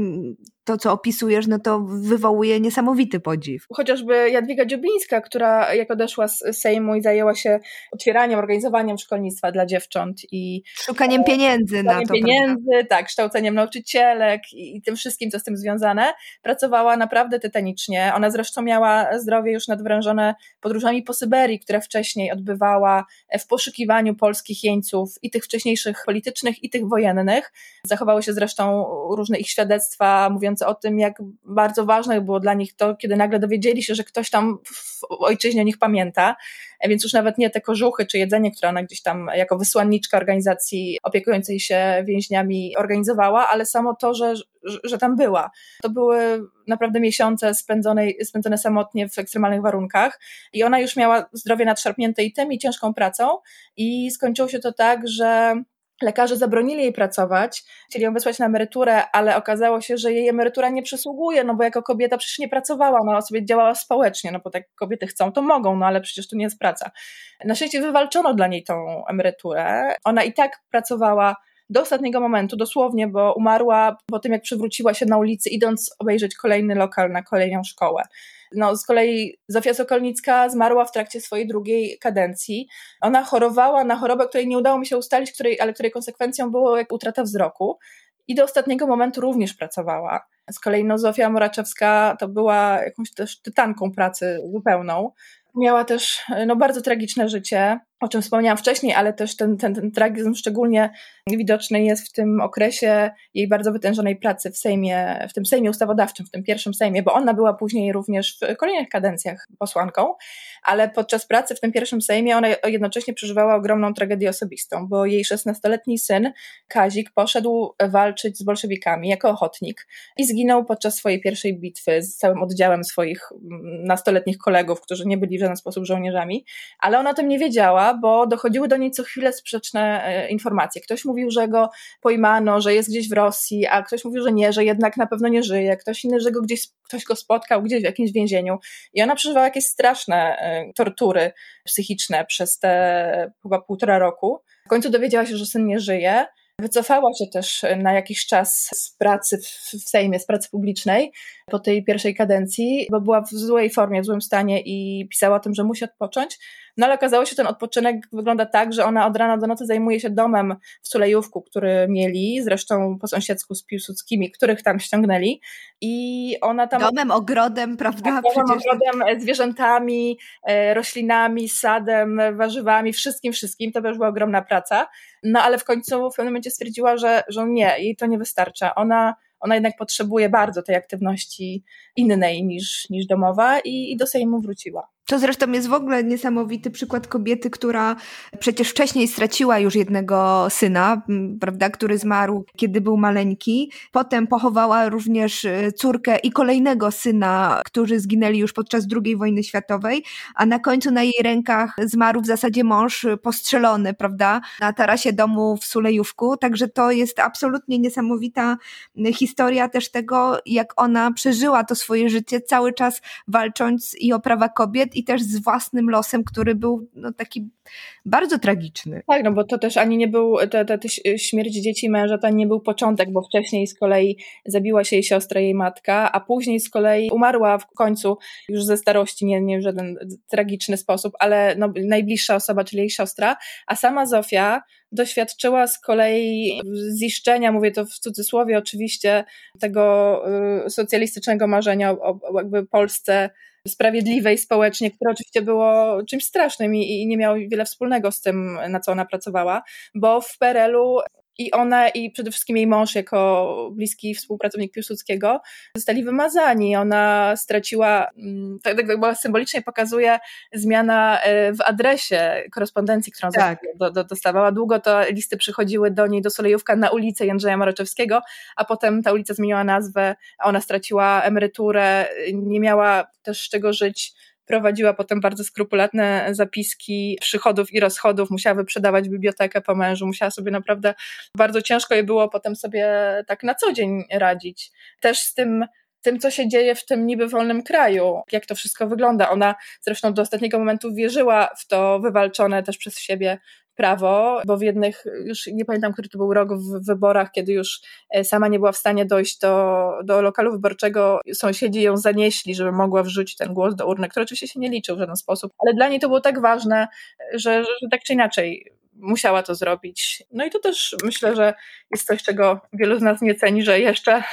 to co opisujesz, no to wywołuje niesamowity podziw. Chociażby Jadwiga Dziubińska, która jak odeszła z Sejmu i zajęła się otwieraniem, organizowaniem szkolnictwa dla dziewcząt i... Szukaniem pieniędzy na to. pieniędzy, tak, kształceniem nauczycielek i, i tym wszystkim, co z tym związane. Pracowała naprawdę tytanicznie. Ona zresztą miała zdrowie już nadwrężone podróżami po Syberii, które wcześniej odbywała w poszukiwaniu polskich jeńców i tych wcześniejszych politycznych i tych wojennych. Zachowały się zresztą różne ich świadectwa, mówiąc o tym, jak bardzo ważne było dla nich to, kiedy nagle dowiedzieli się, że ktoś tam w ojczyźnie o nich pamięta, więc już nawet nie te kożuchy czy jedzenie, które ona gdzieś tam jako wysłanniczka organizacji opiekującej się więźniami organizowała, ale samo to, że, że, że tam była. To były naprawdę miesiące spędzone, spędzone samotnie w ekstremalnych warunkach i ona już miała zdrowie nadszarpnięte i tym, i ciężką pracą i skończyło się to tak, że lekarze zabronili jej pracować, chcieli ją wysłać na emeryturę, ale okazało się, że jej emerytura nie przysługuje, no bo jako kobieta przecież nie pracowała, ona sobie działała społecznie, no bo tak kobiety chcą, to mogą, no ale przecież to nie jest praca. Na szczęście wywalczono dla niej tą emeryturę. Ona i tak pracowała do ostatniego momentu, dosłownie, bo umarła po tym, jak przywróciła się na ulicy, idąc obejrzeć kolejny lokal na kolejną szkołę. No, z kolei Zofia Sokolnicka zmarła w trakcie swojej drugiej kadencji. Ona chorowała na chorobę, której nie udało mi się ustalić, której, ale której konsekwencją była utrata wzroku. I do ostatniego momentu również pracowała. Z kolei no, Zofia Moraczewska to była jakąś też tytanką pracy zupełną. Miała też no, bardzo tragiczne życie, o czym wspomniałam wcześniej, ale też ten, ten, ten tragizm szczególnie widoczny jest w tym okresie jej bardzo wytężonej pracy w Sejmie, w tym Sejmie Ustawodawczym, w tym pierwszym Sejmie, bo ona była później również w kolejnych kadencjach posłanką, ale podczas pracy w tym pierwszym Sejmie ona jednocześnie przeżywała ogromną tragedię osobistą, bo jej szesnastoletni syn Kazik poszedł walczyć z bolszewikami jako ochotnik i zginął podczas swojej pierwszej bitwy z całym oddziałem swoich nastoletnich kolegów, którzy nie byli w żaden sposób żołnierzami, ale ona o tym nie wiedziała, bo dochodziły do niej co chwilę sprzeczne informacje. Ktoś mówił, że go pojmano, że jest gdzieś w Rosji, a ktoś mówił, że nie, że jednak na pewno nie żyje. Ktoś inny, że go gdzieś, ktoś go spotkał gdzieś w jakimś więzieniu. I ona przeżywała jakieś straszne tortury psychiczne przez te chyba półtora roku. W końcu dowiedziała się, że syn nie żyje. Wycofała się też na jakiś czas z pracy w Sejmie, z pracy publicznej po tej pierwszej kadencji, bo była w złej formie, w złym stanie i pisała o tym, że musi odpocząć. No ale okazało się, że ten odpoczynek wygląda tak, że ona od rana do nocy zajmuje się domem w Sulejówku, który mieli, zresztą po sąsiedzku z Piłsudskimi, których tam ściągnęli. I ona tam... Domem, ogrodem, prawda? Domem, ogrodem, zwierzętami, roślinami, sadem, warzywami, wszystkim, wszystkim. To też była ogromna praca. No ale w końcu w pewnym momencie stwierdziła, że, że nie, jej to nie wystarcza. Ona... Ona jednak potrzebuje bardzo tej aktywności innej niż, niż domowa i, i do Sejmu wróciła. To zresztą jest w ogóle niesamowity przykład kobiety, która przecież wcześniej straciła już jednego syna, prawda, który zmarł, kiedy był maleńki. Potem pochowała również córkę i kolejnego syna, którzy zginęli już podczas drugiej wojny światowej, a na końcu na jej rękach zmarł w zasadzie mąż postrzelony, prawda, na tarasie domu w Sulejówku. Także to jest absolutnie niesamowita historia też tego, jak ona przeżyła to swoje życie, cały czas walcząc i o prawa kobiet, i też z własnym losem, który był no, taki bardzo tragiczny. Tak, no bo to też ani nie był, te, te, te śmierć dzieci i męża to nie był początek, bo wcześniej z kolei zabiła się jej siostra, jej matka, a później z kolei umarła w końcu już ze starości, nie, nie w żaden tragiczny sposób, ale no, najbliższa osoba, czyli jej siostra, a sama Zofia doświadczyła z kolei ziszczenia, mówię to w cudzysłowie oczywiście, tego y, socjalistycznego marzenia o, o jakby Polsce sprawiedliwej społecznie, które oczywiście było czymś strasznym i, i nie miało wiele wspólnego z tym, na co ona pracowała, bo w P R L-u I ona i przede wszystkim jej mąż jako bliski współpracownik Piłsudskiego zostali wymazani. Ona straciła, tak jakby symbolicznie pokazuje zmiana w adresie korespondencji, którą tak. do, do, dostawała. Długo to listy przychodziły do niej do Solejówka na ulicę Jędrzeja Moraczewskiego, a potem ta ulica zmieniła nazwę, a ona straciła emeryturę, nie miała też z czego żyć. Prowadziła potem bardzo skrupulatne zapiski przychodów i rozchodów, musiała wyprzedawać bibliotekę po mężu, musiała sobie naprawdę, bardzo ciężko jej było potem sobie tak na co dzień radzić. Też z tym, tym, co się dzieje w tym niby wolnym kraju, jak to wszystko wygląda. Ona zresztą do ostatniego momentu wierzyła w to wywalczone też przez siebie prawo, bo w jednych, już nie pamiętam, który to był rok w wyborach, kiedy już sama nie była w stanie dojść do, do lokalu wyborczego, sąsiedzi ją zanieśli, żeby mogła wrzucić ten głos do urny, który oczywiście się nie liczył w żaden sposób, ale dla niej to było tak ważne, że, że tak czy inaczej musiała to zrobić. No i to też myślę, że jest coś, czego wielu z nas nie ceni, że jeszcze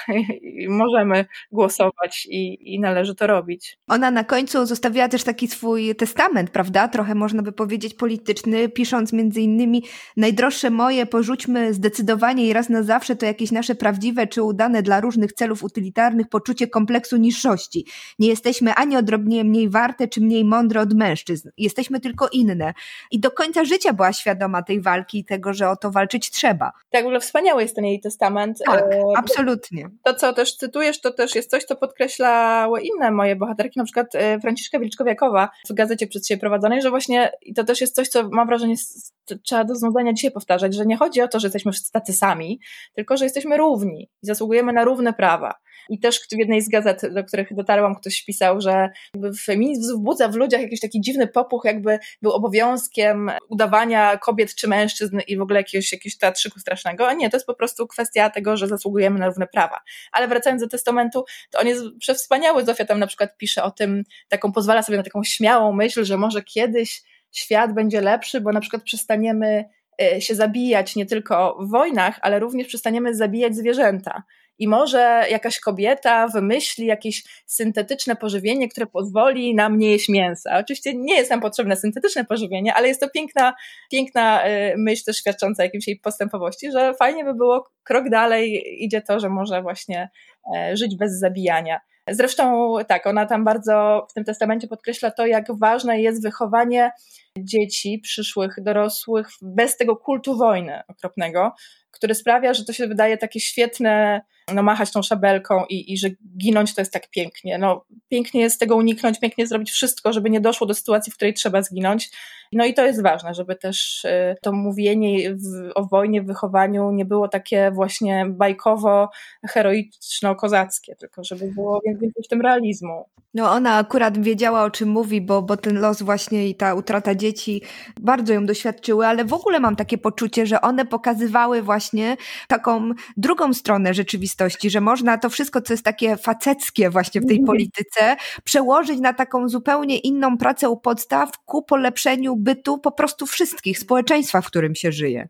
możemy głosować i, i należy to robić. Ona na końcu zostawiła też taki swój testament, prawda? Trochę można by powiedzieć polityczny, pisząc między innymi: najdroższe moje, porzućmy zdecydowanie i raz na zawsze to jakieś nasze prawdziwe czy udane dla różnych celów utylitarnych poczucie kompleksu niższości. Nie jesteśmy ani odrobnie mniej warte czy mniej mądre od mężczyzn. Jesteśmy tylko inne. I do końca życia była świadoma tej walki i tego, że o to walczyć trzeba. Tak, w ogóle wspaniały jest ten jej testament. Tak, e, absolutnie. To, co też cytujesz, to też jest coś, co podkreślały inne moje bohaterki, na przykład e, Franciszka Wilczkowiakowa w gazecie przez siebie prowadzonej, że właśnie i to też jest coś, co mam wrażenie s- trzeba do znudzenia dzisiaj powtarzać, że nie chodzi o to, że jesteśmy wszyscy tacy sami, tylko, że jesteśmy równi i zasługujemy na równe prawa. I też w jednej z gazet, do których dotarłam, ktoś pisał, że jakby feminizm wzbudza w ludziach jakiś taki dziwny popuch, jakby był obowiązkiem udawania kobiet czy mężczyzn i w ogóle jakiegoś, jakiegoś teatrzyku strasznego. A nie, to jest po prostu kwestia tego, że zasługujemy na równe prawa. Ale wracając do testamentu, to on jest przewspaniały. Zofia tam na przykład pisze o tym, taką pozwala sobie na taką śmiałą myśl, że może kiedyś świat będzie lepszy, bo na przykład przestaniemy się zabijać nie tylko w wojnach, ale również przestaniemy zabijać zwierzęta. I może jakaś kobieta wymyśli jakieś syntetyczne pożywienie, które pozwoli nam nie jeść mięsa. Oczywiście nie jest nam potrzebne syntetyczne pożywienie, ale jest to piękna, piękna myśl też świadcząca o jakiejś jej postępowości, że fajnie by było, krok dalej idzie to, że może właśnie żyć bez zabijania. Zresztą tak, ona tam bardzo w tym testamencie podkreśla to, jak ważne jest wychowanie dzieci, przyszłych dorosłych, bez tego kultu wojny okropnego, który sprawia, że to się wydaje takie świetne, no machać tą szabelką i, i że ginąć to jest tak pięknie. No pięknie jest tego uniknąć, pięknie zrobić wszystko, żeby nie doszło do sytuacji, w której trzeba zginąć. No i to jest ważne, żeby też y, to mówienie w, o wojnie, w wychowaniu nie było takie właśnie bajkowo, heroiczno-kozackie, tylko żeby było więcej w tym realizmu. No ona akurat wiedziała, o czym mówi, bo, bo ten los właśnie i ta utrata dzieci bardzo ją doświadczyły, ale w ogóle mam takie poczucie, że one pokazywały właśnie taką drugą stronę rzeczywistości, że można to wszystko, co jest takie faceckie właśnie w tej mm. polityce, przełożyć na taką zupełnie inną pracę u podstaw ku polepszeniu bytu po prostu wszystkich, społeczeństwa, w którym się żyje.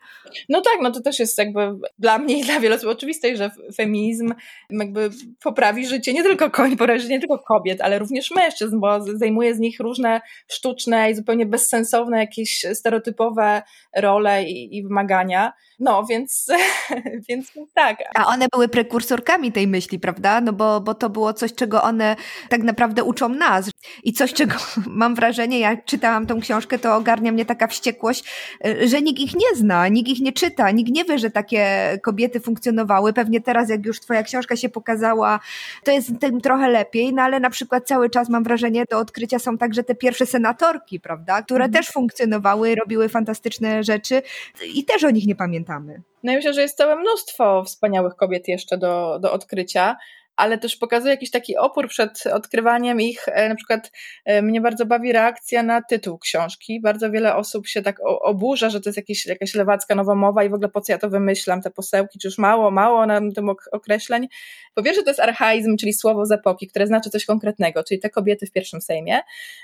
No tak, no to też jest jakby dla mnie i dla wielu osób oczywiste, że feminizm jakby poprawi życie nie tylko koń, poprawi życie nie tylko kobiet, ale również mężczyzn, bo zajmuje z nich różne sztuczne i zupełnie bezsensowne jakieś stereotypowe role i, i wymagania. No, więc, więc tak. A one były prekursorkami tej myśli, prawda? No bo, bo to było coś, czego one tak naprawdę uczą nas i coś, czego mam wrażenie, jak czytałam tą książkę, to ogarnia mnie taka wściekłość, że nikt ich nie zna, nikt ich nie czyta, nikt nie wie, że takie kobiety funkcjonowały. Pewnie teraz, jak już twoja książka się pokazała, to jest tym trochę lepiej, no ale na przykład cały czas mam wrażenie, do odkrycia są także te pierwsze senatorki, prawda? Które mhm. też funkcjonowały, robiły fantastyczne rzeczy i też o nich nie pamiętam. No i myślę, że jest całe mnóstwo wspaniałych kobiet jeszcze do, do odkrycia, ale też pokazuje jakiś taki opór przed odkrywaniem ich. Na przykład mnie bardzo bawi reakcja na tytuł książki. Bardzo wiele osób się tak oburza, że to jest jakiś, jakaś lewacka nowomowa i w ogóle po co ja to wymyślam, te posełki, czy już mało, mało na tym określeń. Po pierwsze to jest archaizm, czyli słowo z epoki, które znaczy coś konkretnego, czyli te kobiety w pierwszym sejmie.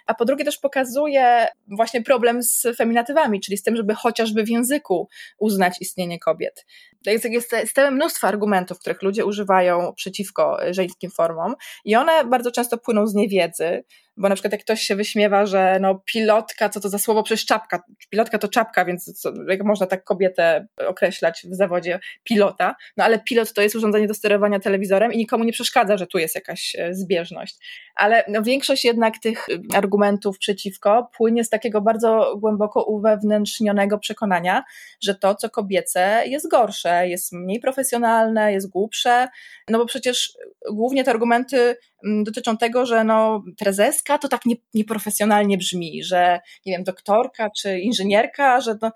A po drugie też pokazuje właśnie problem z feminatywami, czyli z tym, żeby chociażby w języku uznać istnienie kobiet. To jest, jest całe mnóstwo argumentów, których ludzie używają przeciwko żeńskim formom i one bardzo często płyną z niewiedzy, bo na przykład jak ktoś się wyśmiewa, że no pilotka, co to za słowo, przecież czapka, pilotka to czapka, więc co, jak można tak kobietę określać w zawodzie pilota, no ale pilot to jest urządzenie do sterowania telewizorem i nikomu nie przeszkadza, że tu jest jakaś zbieżność. Ale no, większość jednak tych argumentów przeciwko płynie z takiego bardzo głęboko uwewnętrznionego przekonania, że to, co kobiece, jest gorsze, jest mniej profesjonalne, jest głupsze, no bo przecież głównie te argumenty dotyczą tego, że no trezeska to tak nieprofesjonalnie brzmi, że nie wiem, doktorka czy inżynierka, że no,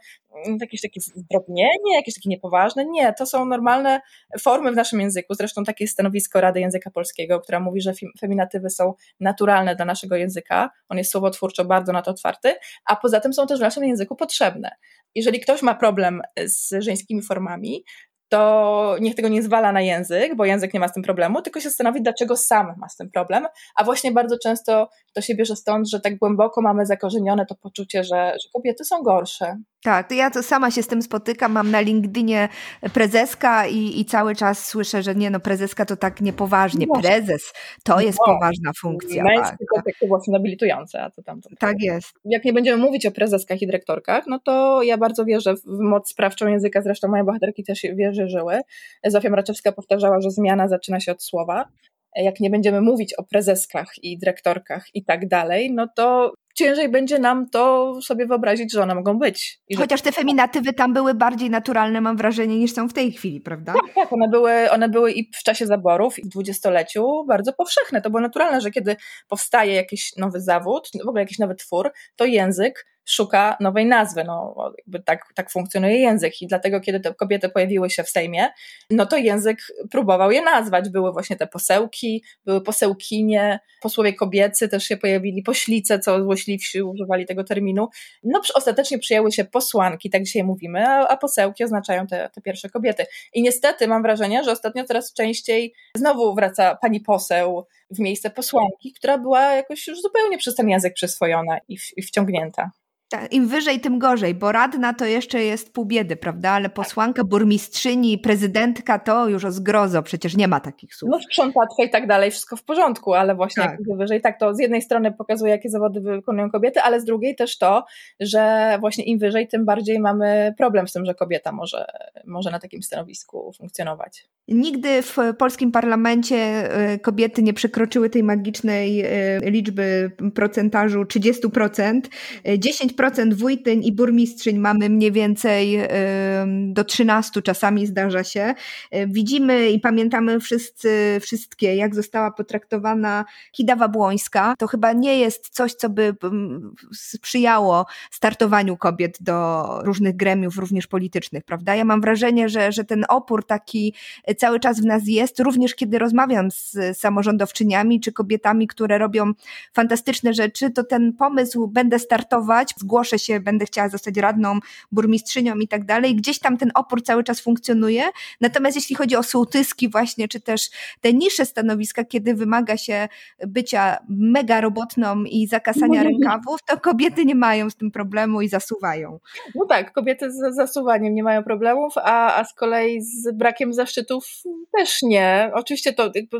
jakieś takie zdrobnienie, jakieś takie niepoważne. Nie, to są normalne formy w naszym języku. Zresztą takie stanowisko Rady Języka Polskiego, która mówi, że feminatywy są naturalne dla naszego języka. On jest słowotwórczo bardzo na to otwarty, a poza tym są też w naszym języku potrzebne. Jeżeli ktoś ma problem z żeńskimi formami, to niech tego nie zwala na język, bo język nie ma z tym problemu, tylko się zastanowi, dlaczego sam ma z tym problem, a właśnie bardzo często to się bierze stąd, że tak głęboko mamy zakorzenione to poczucie, że, że kobiety są gorsze. Tak, to ja to sama się z tym spotykam, mam na LinkedInie prezeska i, i cały czas słyszę, że nie no, prezeska to tak niepoważnie, prezes to jest no, poważna funkcja. Męskie konteksty właśnie nobilitujące, a co tam. tam tak powiem. Jest. Jak nie będziemy mówić o prezeskach i dyrektorkach, no to ja bardzo wierzę w moc sprawczą języka, zresztą moje bohaterki też wierzy, żyły. Zofia Moraczewska powtarzała, że zmiana zaczyna się od słowa. Jak nie będziemy mówić o prezeskach i dyrektorkach i tak dalej, no to ciężej będzie nam to sobie wyobrazić, że one mogą być. I chociaż te feminatywy tam były bardziej naturalne, mam wrażenie, niż są w tej chwili, prawda? Tak, tak. One były, one były i w czasie zaborów, i w dwudziestoleciu bardzo powszechne. To było naturalne, że kiedy powstaje jakiś nowy zawód, w ogóle jakiś nowy twór, to język szuka nowej nazwy, no jakby tak, tak funkcjonuje język i dlatego kiedy te kobiety pojawiły się w Sejmie, no to język próbował je nazwać, były właśnie te posełki, były posełkinie, posłowie kobiecy też się pojawili, poślice, co złośliwsi używali tego terminu, no ostatecznie przyjęły się posłanki, tak dzisiaj mówimy, a, a posełki oznaczają te, te pierwsze kobiety i niestety mam wrażenie, że ostatnio coraz częściej znowu wraca pani poseł w miejsce posłanki, która była jakoś już zupełnie przez ten język przyswojona i, w, i wciągnięta. Im wyżej, tym gorzej, bo radna to jeszcze jest pół biedy, prawda? Ale posłanka, burmistrzyni, prezydentka to już o zgrozo, przecież nie ma takich słów. No sprzątaczka i tak dalej, wszystko w porządku, ale właśnie tak. Jak wyżej, tak to z jednej strony pokazuje, jakie zawody wykonują kobiety, ale z drugiej też to, że właśnie im wyżej, tym bardziej mamy problem z tym, że kobieta może, może na takim stanowisku funkcjonować. Nigdy w polskim parlamencie kobiety nie przekroczyły tej magicznej liczby procentażu trzydzieści procent, dziesięć procent wójtyń i burmistrzyń mamy mniej więcej do trzynastu, czasami zdarza się. Widzimy i pamiętamy wszyscy, wszystkie, jak została potraktowana Kidawa Błońska. To chyba nie jest coś, co by sprzyjało startowaniu kobiet do różnych gremiów, również politycznych, prawda? Ja mam wrażenie, że, że ten opór taki cały czas w nas jest, również kiedy rozmawiam z samorządowczyniami czy kobietami, które robią fantastyczne rzeczy, to ten pomysł będę startować, zgłoszę się, będę chciała zostać radną, burmistrzynią i tak dalej. Gdzieś tam ten opór cały czas funkcjonuje. Natomiast jeśli chodzi o sołtyski właśnie, czy też te niższe stanowiska, kiedy wymaga się bycia mega robotną i zakasania no, rękawów, to kobiety nie mają z tym problemu i zasuwają. No tak, kobiety z zasuwaniem nie mają problemów, a, a z kolei z brakiem zaszczytu też nie. Oczywiście to jakby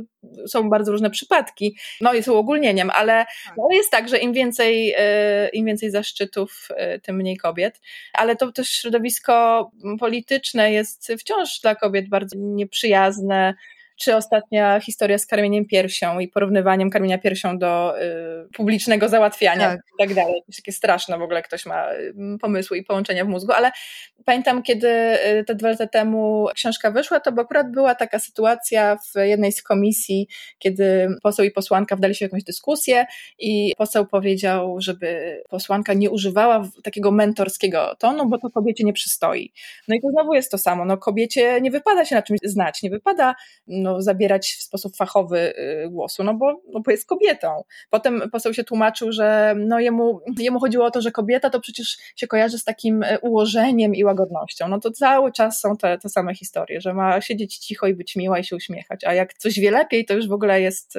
są bardzo różne przypadki, no jest uogólnieniem, ale no jest tak, że im więcej, im więcej zaszczytów, tym mniej kobiet, ale to też środowisko polityczne jest wciąż dla kobiet bardzo nieprzyjazne, czy ostatnia historia z karmieniem piersią i porównywaniem karmienia piersią do y, publicznego załatwiania tak. i tak dalej. To jest takie straszne w ogóle, ktoś ma pomysły i połączenia w mózgu, ale pamiętam, kiedy te dwa lata temu książka wyszła, to bo akurat była taka sytuacja w jednej z komisji, kiedy poseł i posłanka wdali się w jakąś dyskusję i poseł powiedział, żeby posłanka nie używała takiego mentorskiego tonu, bo to kobiecie nie przystoi. No i to znowu jest to samo, no kobiecie nie wypada się na czymś znać, nie wypada no, zabierać w sposób fachowy głosu, no bo, no bo jest kobietą. Potem poseł się tłumaczył, że no jemu, jemu chodziło o to, że kobieta to przecież się kojarzy z takim ułożeniem i łagodnością. No to cały czas są te, te same historie, że ma siedzieć cicho i być miła i się uśmiechać, a jak coś wie lepiej, to już w ogóle jest,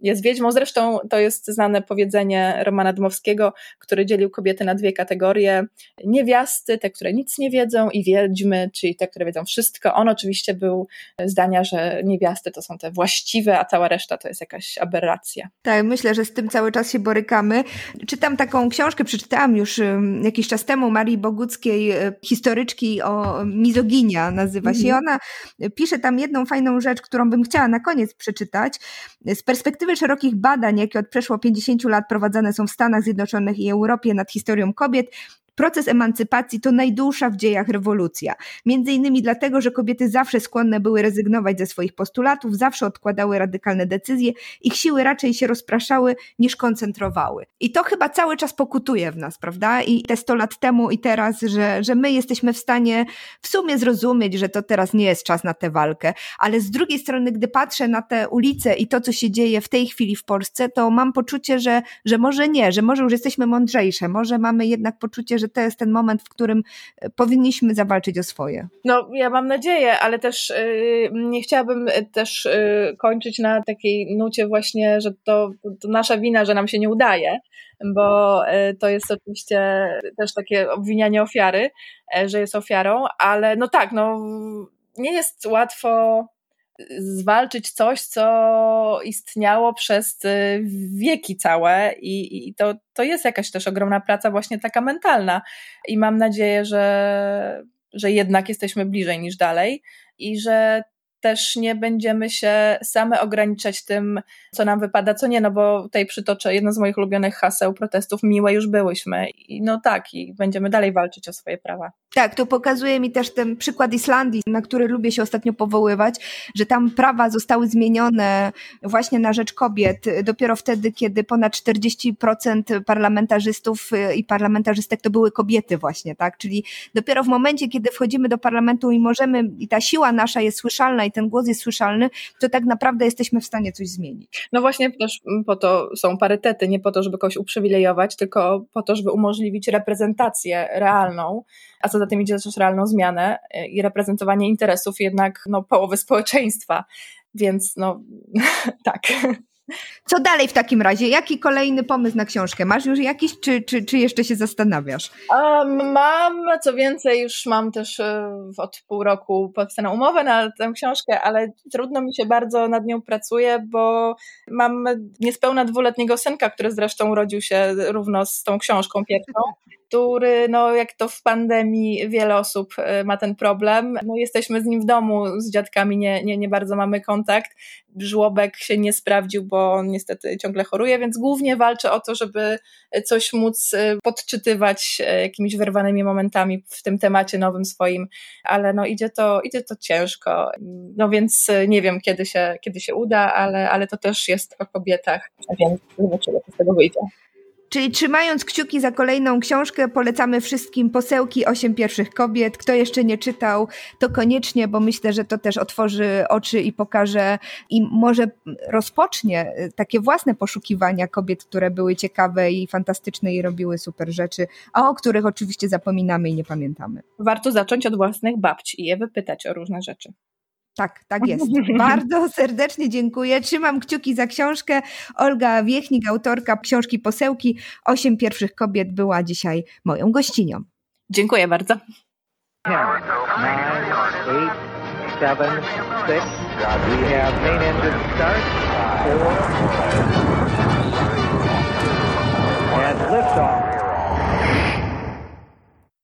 jest wiedźmą. Zresztą to jest znane powiedzenie Romana Dmowskiego, który dzielił kobiety na dwie kategorie. Niewiasty, te, które nic nie wiedzą i wiedźmy, czyli te, które wiedzą wszystko. On oczywiście był zdania, że nie niewiasty to są te właściwe, a cała reszta to jest jakaś aberracja. Tak, myślę, że z tym cały czas się borykamy. Czytam taką książkę, przeczytałam już jakiś czas temu, Marii Boguckiej, historyczki o Mizoginia nazywa się. Mm. Ona pisze tam jedną fajną rzecz, którą bym chciała na koniec przeczytać. Z perspektywy szerokich badań, jakie od przeszło pięćdziesięciu lat prowadzone są w Stanach Zjednoczonych i Europie nad historią kobiet, proces emancypacji to najdłuższa w dziejach rewolucja. Między innymi dlatego, że kobiety zawsze skłonne były rezygnować ze swoich postulatów, zawsze odkładały radykalne decyzje, ich siły raczej się rozpraszały niż koncentrowały. I to chyba cały czas pokutuje w nas, prawda? I te sto lat temu i teraz, że, że my jesteśmy w stanie w sumie zrozumieć, że to teraz nie jest czas na tę walkę. Ale z drugiej strony, gdy patrzę na te ulice i to, co się dzieje w tej chwili w Polsce, to mam poczucie, że, że może nie, że może już jesteśmy mądrzejsze, może mamy jednak poczucie, że to jest ten moment, w którym powinniśmy zawalczyć o swoje. No ja mam nadzieję, ale też yy, nie chciałabym też yy, kończyć na takiej nucie właśnie, że to, to nasza wina, że nam się nie udaje, bo yy, to jest oczywiście też takie obwinianie ofiary, yy, że jest ofiarą, ale no tak, no nie jest łatwo zwalczyć coś, co istniało przez wieki całe i, i to, to jest jakaś też ogromna praca właśnie taka mentalna i mam nadzieję, że, że jednak jesteśmy bliżej niż dalej i że też nie będziemy się same ograniczać tym, co nam wypada, co nie, no bo tutaj przytoczę jedno z moich ulubionych haseł protestów, miłe już byłyśmy. I no tak, i będziemy dalej walczyć o swoje prawa. Tak, to pokazuje mi też ten przykład Islandii, na który lubię się ostatnio powoływać, że tam prawa zostały zmienione właśnie na rzecz kobiet dopiero wtedy, kiedy ponad czterdzieści procent parlamentarzystów i parlamentarzystek to były kobiety właśnie, tak? Czyli dopiero w momencie, kiedy wchodzimy do parlamentu i możemy, i ta siła nasza jest słyszalna i ten głos jest słyszalny, to tak naprawdę jesteśmy w stanie coś zmienić. No właśnie też po to są parytety, nie po to, żeby kogoś uprzywilejować, tylko po to, żeby umożliwić reprezentację realną, a co za tym idzie też realną zmianę i reprezentowanie interesów jednak no, połowy społeczeństwa, więc no tak. Co dalej w takim razie? Jaki kolejny pomysł na książkę? Masz już jakiś, czy, czy, czy jeszcze się zastanawiasz? Um, mam, co więcej, już mam też od pół roku podpisaną umowę na tę książkę, ale trudno mi się bardzo nad nią pracuje, bo mam niespełna dwuletniego synka, który zresztą urodził się równo z tą książką pierwszą, który, no jak to w pandemii wiele osób ma ten problem, no jesteśmy z nim w domu, z dziadkami nie, nie, nie bardzo mamy kontakt, żłobek się nie sprawdził, bo on niestety ciągle choruje, więc głównie walczę o to, żeby coś móc podczytywać jakimiś wyrwanymi momentami w tym temacie nowym swoim, ale no idzie to, idzie to ciężko, no więc nie wiem kiedy się, kiedy się uda, ale, ale to też jest o kobietach, więc zobaczymy co z tego wyjdzie. Czyli trzymając kciuki za kolejną książkę, polecamy wszystkim Posełki Osiem Pierwszych Kobiet. Kto jeszcze nie czytał, to koniecznie, bo myślę, że to też otworzy oczy i pokaże i może rozpocznie takie własne poszukiwania kobiet, które były ciekawe i fantastyczne i robiły super rzeczy, a o których oczywiście zapominamy i nie pamiętamy. Warto zacząć od własnych babci i je wypytać o różne rzeczy. Tak, tak jest. Bardzo serdecznie dziękuję. Trzymam kciuki za książkę. Olga Wiechnik, autorka książki Posełki Osiem Pierwszych Kobiet, była dzisiaj moją gościnią. Dziękuję bardzo. dziesięć, dziewięć, sześć,